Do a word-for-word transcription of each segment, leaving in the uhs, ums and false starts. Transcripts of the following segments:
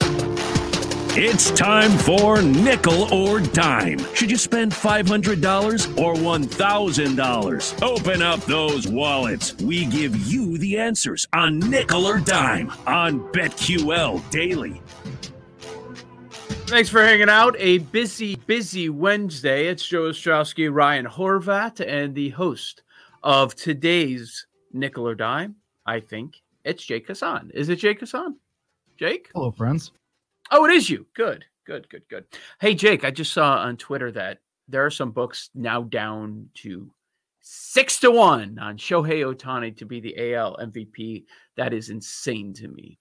It's time for Nickel or Dime. Should you spend five hundred dollars or one thousand dollars? Open up those wallets. We give you the answers on Nickel or Dime on BetQL Daily. Thanks for hanging out. A busy, busy Wednesday. It's Joe Ostrowski, Ryan Horvat, and the host of today's Nickel or Dime, I think. It's Jake Hassan. Is it Jake Hassan? Jake? Hello, friends. Oh, it is you. Good, good, good, good. Hey, Jake, I just saw on Twitter that there are some books now down to six to one on Shohei Ohtani to be the A L M V P. That is insane to me.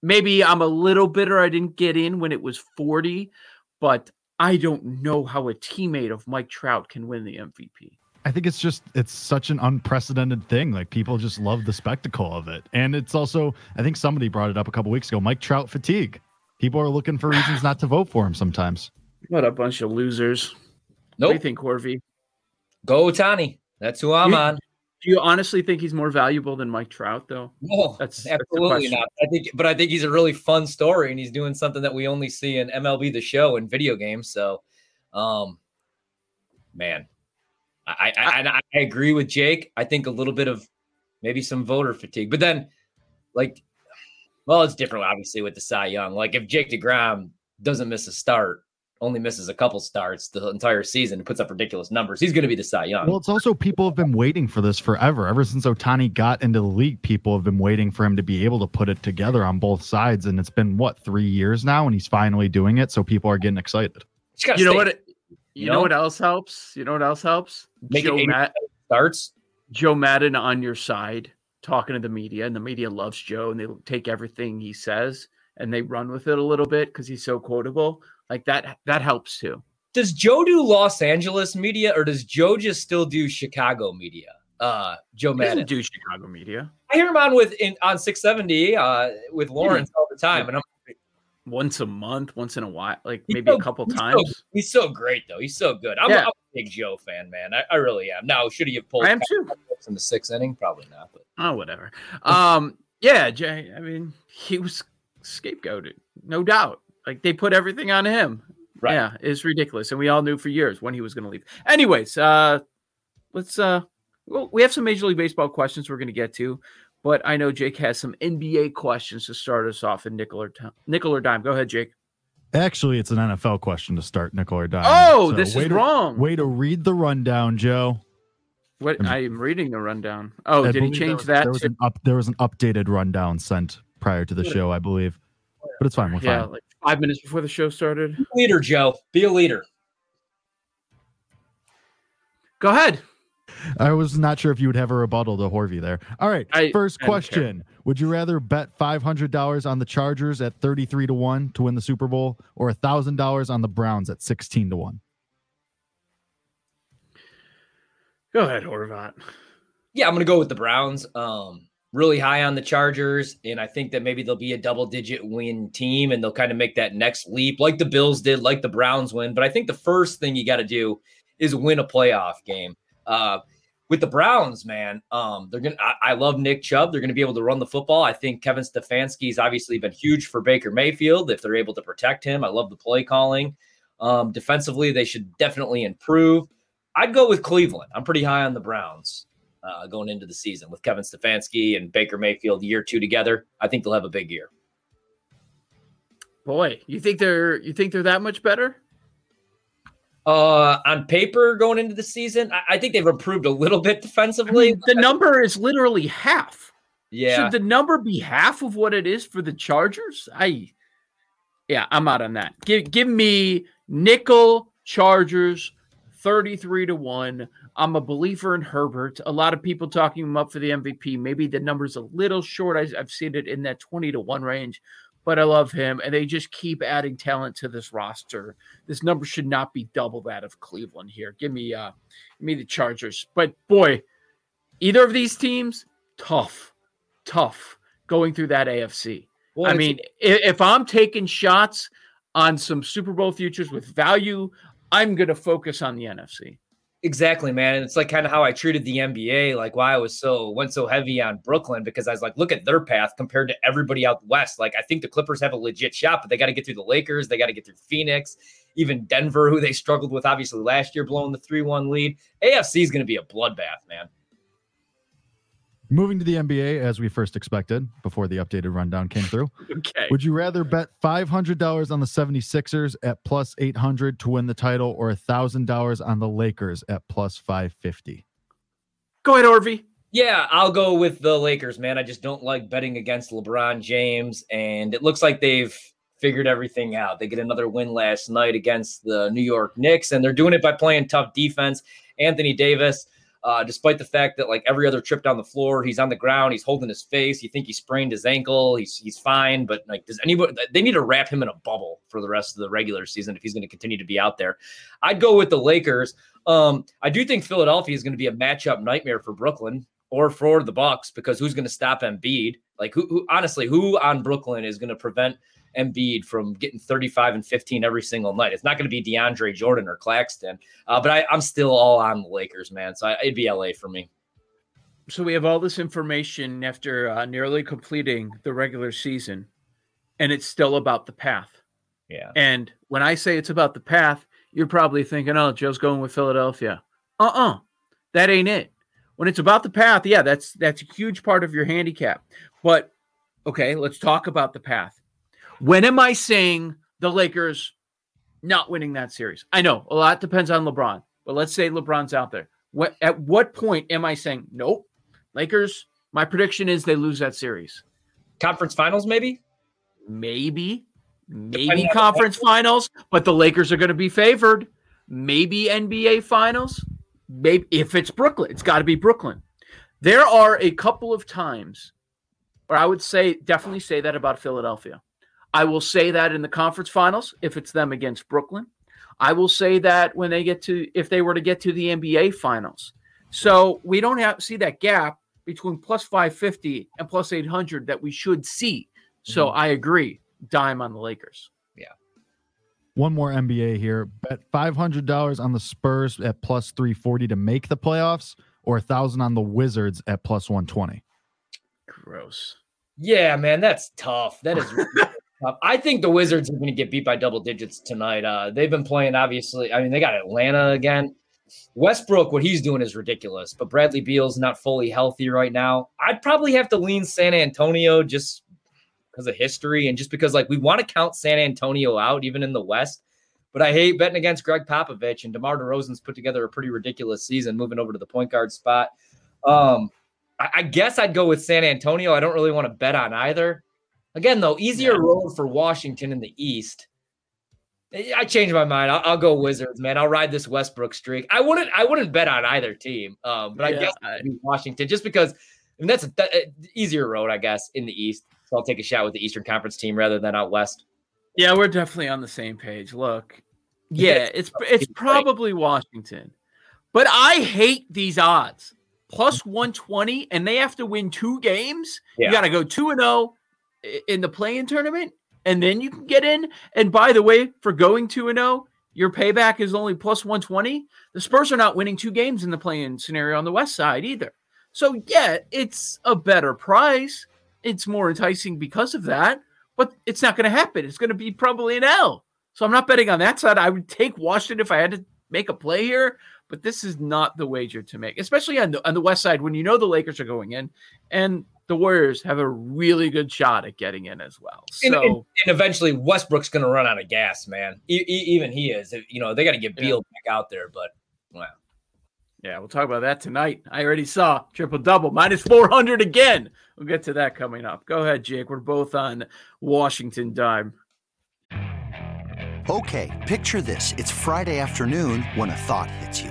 Maybe I'm a little bitter I didn't get in when it was forty, but I don't know how a teammate of Mike Trout can win the M V P. I think it's just, it's such an unprecedented thing. Like, people just love the spectacle of it. And it's also, I think somebody brought it up a couple weeks ago, Mike Trout fatigue. People are looking for reasons not to vote for him sometimes. What a bunch of losers. Nope. What do you think, Corvey? Go Ohtani. That's who I'm you, on. Do you honestly think he's more valuable than Mike Trout, though? No, that's, absolutely that's not. I think, but I think he's a really fun story, and he's doing something that we only see in M L B The Show and video games. So, um, man, I I, I, I I agree with Jake. I think a little bit of maybe some voter fatigue. But then, like, well, it's different, obviously, with the Cy Young. Like, if Jake deGrom doesn't miss a start, only misses a couple starts the entire season, puts up ridiculous numbers, he's going to be the Cy Young. Well, it's also, people have been waiting for this forever. Ever since Ohtani got into the league, people have been waiting for him to be able to put it together on both sides. And it's been, what, three years now, and he's finally doing it. So people are getting excited. You stay. know what? It, you, you know? know what else helps? You know what else helps? Make Joe Maddon starts. Joe Maddon on your side, talking to the media, and the media loves Joe, and they take everything he says and they run with it a little bit because he's so quotable. Like, that, that helps too. Does Joe do Los Angeles media, or does Joe just still do Chicago media? Uh, Joe Maddon doesn't do Chicago media. I hear him on with in, on six seventy uh, with Lawrence all the time, yeah. and I'm once a month, once in a while, like he's maybe so, a couple he's times. So, he's so great though. He's so good. I'm, yeah. I'm a big Joe fan, man. I, I really am. Now, should he have pulled? I am too. In the sixth inning, probably not. But. Oh, whatever. Um, yeah, Jay. I mean, he was scapegoated, no doubt. Like, they put everything on him. Right. Yeah, it's ridiculous, and we all knew for years when he was going to leave. Anyways, uh, let's. Uh, well, we have some Major League Baseball questions we're going to get to, but I know Jake has some N B A questions to start us off in nickel or t- nickel or dime. Go ahead, Jake. Actually, it's an N F L question to start nickel or dime. Oh, so this is to, wrong. Way to read the rundown, Joe. What I am reading the rundown. Oh, I did he change that? There was, that there, was an up, there was an updated rundown sent prior to the show, I believe. But it's fine. We're yeah, fine. Like five minutes before the show started. Be a leader, Joe. Be a leader. Go ahead. I was not sure if you would have a rebuttal to Horvey there. All right. I, First question. Would you rather bet five hundred dollars on the Chargers at thirty-three to one to win the Super Bowl, or one thousand dollars on the Browns at sixteen to one? Go ahead, Horvat. Yeah, I'm going to go with the Browns. Um, really high on the Chargers, and I think that maybe they'll be a double-digit win team, and they'll kind of make that next leap like the Bills did, like the Browns win. But I think the first thing you got to do is win a playoff game. Uh, with the Browns, man, um, they're gonna. I, I love Nick Chubb. They're going to be able to run the football. I think Kevin Stefanski has obviously been huge for Baker Mayfield if they're able to protect him. I love the play calling. Um, defensively, they should definitely improve. I'd go with Cleveland. I'm pretty high on the Browns. Uh, uh, going into the season with Kevin Stefanski and Baker Mayfield year two together. I think they'll have a big year. Boy, you think they're you think they're that much better? Uh, on paper going into the season, I, I think they've improved a little bit defensively. I mean, the number is literally half. Yeah. Should the number be half of what it is for the Chargers? I, yeah, I'm out on that. Give give me nickel Chargers thirty-three to one. I'm a believer in Herbert. A lot of people talking him up for the M V P. Maybe the number's a little short. I, I've seen it in that twenty to one range. But I love him, and they just keep adding talent to this roster. This number should not be double that of Cleveland here. Give me, uh, give me the Chargers. But, boy, either of these teams, tough, tough going through that A F C. Well, I mean, if, if I'm taking shots on some Super Bowl futures with value, I'm going to focus on the N F C. Exactly, man. And it's like kind of how I treated the N B A, like why I was so went so heavy on Brooklyn, because I was like, look at their path compared to everybody out west. Like, I think the Clippers have a legit shot, but they got to get through the Lakers. They got to get through Phoenix, even Denver, who they struggled with, obviously, last year, blowing the three one lead. A F C is going to be a bloodbath, man. Moving to the N B A, as we first expected before the updated rundown came through. Okay. Would you rather bet five hundred dollars on the seventy-sixers at plus eight hundred to win the title, or one thousand dollars on the Lakers at plus five fifty? Go ahead, Orvie. Yeah, I'll go with the Lakers, man. I just don't like betting against LeBron James, and it looks like they've figured everything out. They get another win last night against the New York Knicks, and they're doing it by playing tough defense. Anthony Davis, Uh, despite the fact that, like, every other trip down the floor, he's on the ground, he's holding his face. You think he sprained his ankle. He's he's fine. But, like, does anybody – they need to wrap him in a bubble for the rest of the regular season if he's going to continue to be out there. I'd go with the Lakers. Um, I do think Philadelphia is going to be a matchup nightmare for Brooklyn or for the Bucks, because who's going to stop Embiid? Like, who, who honestly, who on Brooklyn is going to prevent Embiid from getting thirty-five and fifteen every single night? It's not going to be DeAndre Jordan or Claxton, uh, but I, I'm still all on the Lakers, man. So I, it'd be L A for me. So we have all this information after uh, nearly completing the regular season, and it's still about the path. Yeah. And when I say it's about the path, you're probably thinking, oh, Joe's going with Philadelphia. Uh-uh. That ain't it. When it's about the path, yeah, that's that's a huge part of your handicap. But, okay, let's talk about the path. When am I saying the Lakers not winning that series? I know a lot depends on LeBron, but let's say LeBron's out there. What, at what point am I saying, nope, Lakers, my prediction is they lose that series? Conference finals, maybe? Maybe. Maybe conference finals, but the Lakers are going to be favored. Maybe N B A finals. Maybe if it's Brooklyn, it's got to be Brooklyn. There are a couple of times where I would say, definitely say that about Philadelphia. I will say that in the conference finals, if it's them against Brooklyn. I will say that when they get to, if they were to get to the N B A finals. So we don't have see that gap between plus five fifty and plus eight hundred that we should see. So mm-hmm. I agree. Dime on the Lakers. Yeah. One more N B A here. Bet five hundred dollars on the Spurs at plus three forty to make the playoffs, or one thousand on the Wizards at plus one twenty. Gross. Yeah, man, that's tough. That is I think the Wizards are going to get beat by double digits tonight. Uh, they've been playing, obviously. I mean, they got Atlanta again. Westbrook, what he's doing is ridiculous, but Bradley Beal's not fully healthy right now. I'd probably have to lean San Antonio just because of history and just because, like, we want to count San Antonio out, even in the West. But I hate betting against Greg Popovich, and DeMar DeRozan's put together a pretty ridiculous season moving over to the point guard spot. Um, I, I guess I'd go with San Antonio. I don't really want to bet on either. Again, though, easier yeah. road for Washington in the East. I changed my mind. I'll, I'll go Wizards, man. I'll ride this Westbrook streak. I wouldn't. I wouldn't bet on either team, um, but yeah. I guess I'd be Washington just because. I mean, that's a th- easier road, I guess, in the East. So I'll take a shot with the Eastern Conference team rather than out west. Yeah, we're definitely on the same page. Look, yeah, it's it's probably Washington, but I hate these odds plus one twenty, and they have to win two games. Yeah. You got to go two and zero. In the play-in tournament, and then you can get in. And by the way, for going two and oh, your payback is only plus one twenty. The Spurs are not winning two games in the play-in scenario on the West side either. So, yeah, it's a better price. It's more enticing because of that, but it's not going to happen. It's going to be probably an L. So I'm not betting on that side. I would take Washington if I had to make a play here, but this is not the wager to make, especially on the, on the West side when you know the Lakers are going in, and the Warriors have a really good shot at getting in as well. So, and, and, and eventually Westbrook's going to run out of gas, man. E- even he is. You know, they got to get Beal yeah. back out there, but wow. Yeah, we'll talk about that tonight. I already saw triple-double, minus four hundred again. We'll get to that coming up. Go ahead, Jake. We're both on Washington Dime. Okay, picture this. It's Friday afternoon when a thought hits you.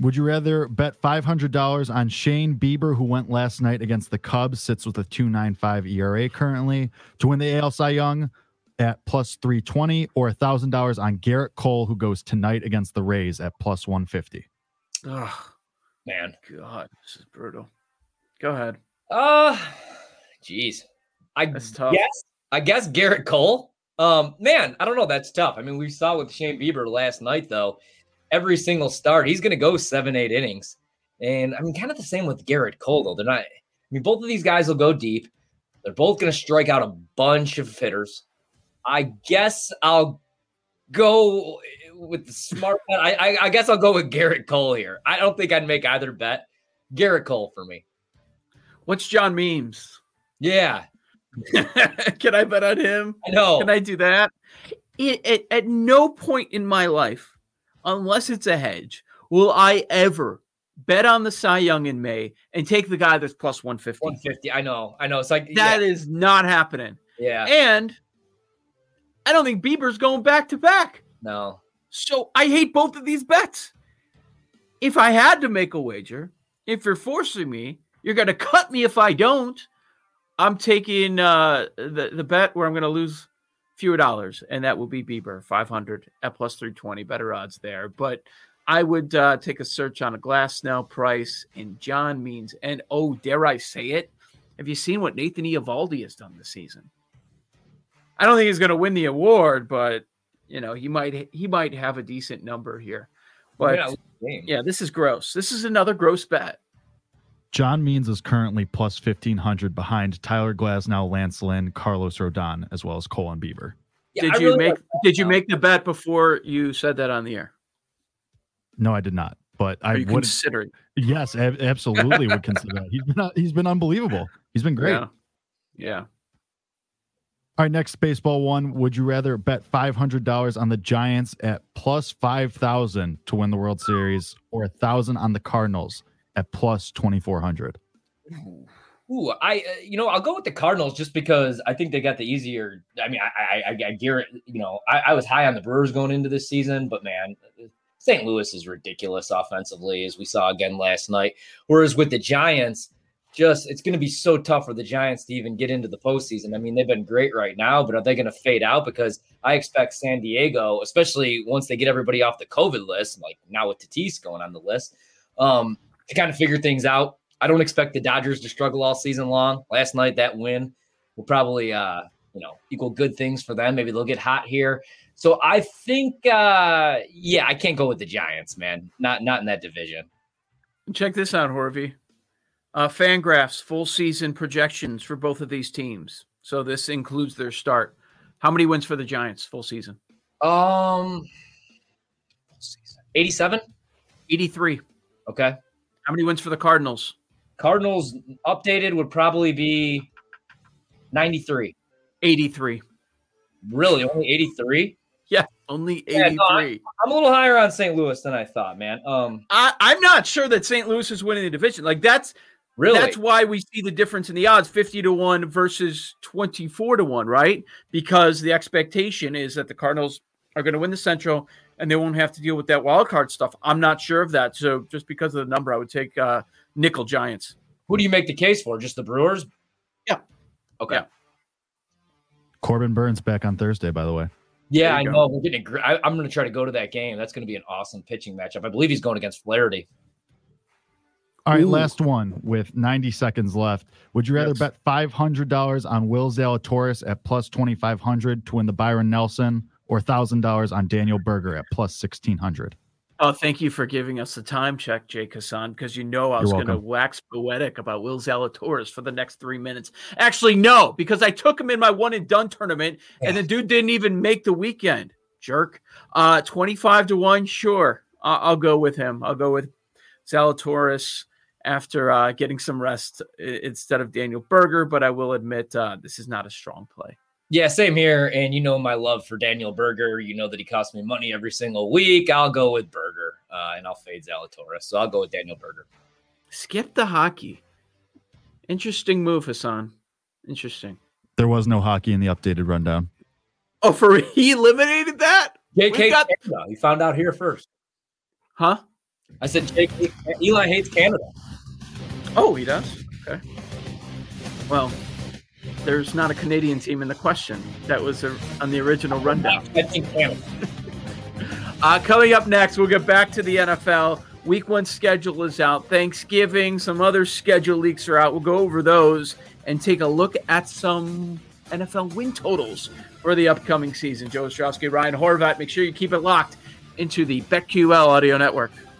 Would you rather bet five hundred dollars on Shane Bieber, who went last night against the Cubs, sits with a two point nine five E R A currently, to win the A L Cy Young at plus three twenty, or one thousand dollars on Garrett Cole, who goes tonight against the Rays at plus one fifty? Oh, man. God, this is brutal. Go ahead. Uh, geez. I That's tough. Guess, I guess Garrett Cole. Um, man, I don't know. That's tough. I mean, we saw with Shane Bieber last night, though. Every single start, he's going to go seven, eight innings. And I mean, kind of the same with Garrett Cole, though. They're not, I mean, both of these guys will go deep. They're both going to strike out a bunch of hitters. I guess I'll go with the smart bet. I, I, I guess I'll go with Garrett Cole here. I don't think I'd make either bet. Garrett Cole for me. What's John Means? Yeah. Can I bet on him? I know. Can I do that? It, it, at no point in my life, unless it's a hedge, will I ever bet on the Cy Young in May and take the guy that's plus one fifty? one fifty, I know. I know. It's like that yeah. is not happening. Yeah. And I don't think Bieber's going back to back. No. So I hate both of these bets. If I had to make a wager, if you're forcing me, you're going to cut me if I don't. I'm taking uh, the, the bet where I'm going to lose fewer dollars, and that will be Bieber, five hundred at plus three twenty, better odds there. But I would uh, take a search on a Glasnow price and John Means. And oh, dare I say it? Have you seen what Nathan Eovaldi has done this season? I don't think he's going to win the award, but you know, he might he might have a decent number here. But yeah, yeah, this is gross. This is another gross bet. John Means is currently plus fifteen hundred behind Tyler Glasnow, Lance Lynn, Carlos Rodon, as well as Colin Beaver. Yeah, did I you really make did you make the bet before you said that on the air? No, I did not. But Are I you would consider it. Yes, I absolutely would consider that. He's been he's been unbelievable. He's been great. Yeah. yeah. All right, next baseball one. Would you rather bet five hundred dollars on the Giants at plus five thousand to win the World Series, or one thousand on the Cardinals at plus twenty-four hundred? Ooh, I, uh, you know, I'll go with the Cardinals just because I think they got the easier. I mean, I, I, I Garrett, you know, I, I was high on the Brewers going into this season, but man, Saint Louis is ridiculous offensively, as we saw again last night. Whereas with the Giants, just, it's going to be so tough for the Giants to even get into the postseason. I mean, they've been great right now, but are they going to fade out? Because I expect San Diego, especially once they get everybody off the COVID list, like now with Tatis going on the list, um, to kind of figure things out. I don't expect the Dodgers to struggle all season long. Last night, that win will probably, uh, you know, equal good things for them. Maybe they'll get hot here. So I think, uh, yeah, I can't go with the Giants, man. Not not in that division. Check this out, Horvey. Uh, FanGraphs full season projections for both of these teams. So this includes their start. How many wins for the Giants full season? Um, eighty-seven? eighty-three. Okay. How many wins for the Cardinals? Cardinals updated would probably be ninety-three. eighty-three. Really? Only eighty-three? Yeah, only eighty-three. Yeah, no, I'm, I'm a little higher on Saint Louis than I thought, man. Um, I, I'm not sure that Saint Louis is winning the division. Like, that's really that's why we see the difference in the odds, fifty to one versus twenty-four to one, right? Because the expectation is that the Cardinals are going to win the Central, and they won't have to deal with that wild card stuff. I'm not sure of that. So just because of the number, I would take uh, nickel Giants. Who do you make the case for? Just the Brewers? Yeah. Okay. Yeah. Corbin Burns back on Thursday, by the way. Yeah, I go. know. We're getting. A, I, I'm going to try to go to that game. That's going to be an awesome pitching matchup. I believe he's going against Flaherty. All right, Ooh. last one with ninety seconds left. Would you rather yes. bet five hundred dollars on Will Zalatoris at plus twenty-five hundred to win the Byron Nelson or one thousand dollars on Daniel Berger at plus sixteen hundred? Oh, thank you for giving us the time check, Jake Hassan, because you know I was going to wax poetic about Will Zalatoris for the next three minutes. Actually, no, because I took him in my one-and-done tournament, yes. and the dude didn't even make the weekend. Jerk. Uh, twenty-five to one, sure. Uh, I'll go with him. I'll go with Zalatoris after uh, getting some rest instead of Daniel Berger, but I will admit uh, this is not a strong play. Yeah, same here, and you know my love for Daniel Berger. You know that he costs me money every single week. I'll go with Berger, uh, and I'll fade Zalatoris, so I'll go with Daniel Berger. Skip the hockey. Interesting move, Hassan. Interesting. There was no hockey in the updated rundown. Oh, for he eliminated that? J K got- Canada. He found out here first. Huh? I said J K. Eli hates Canada. Oh, he does? Okay. Well... There's not a Canadian team in the question. That was a, on the original rundown. uh, coming up next, we'll get back to the N F L. Week one schedule is out. Thanksgiving, some other schedule leaks are out. We'll go over those and take a look at some N F L win totals for the upcoming season. Joe Ostrowski, Ryan Horvat. Make sure you keep it locked into the BetQL Audio Network.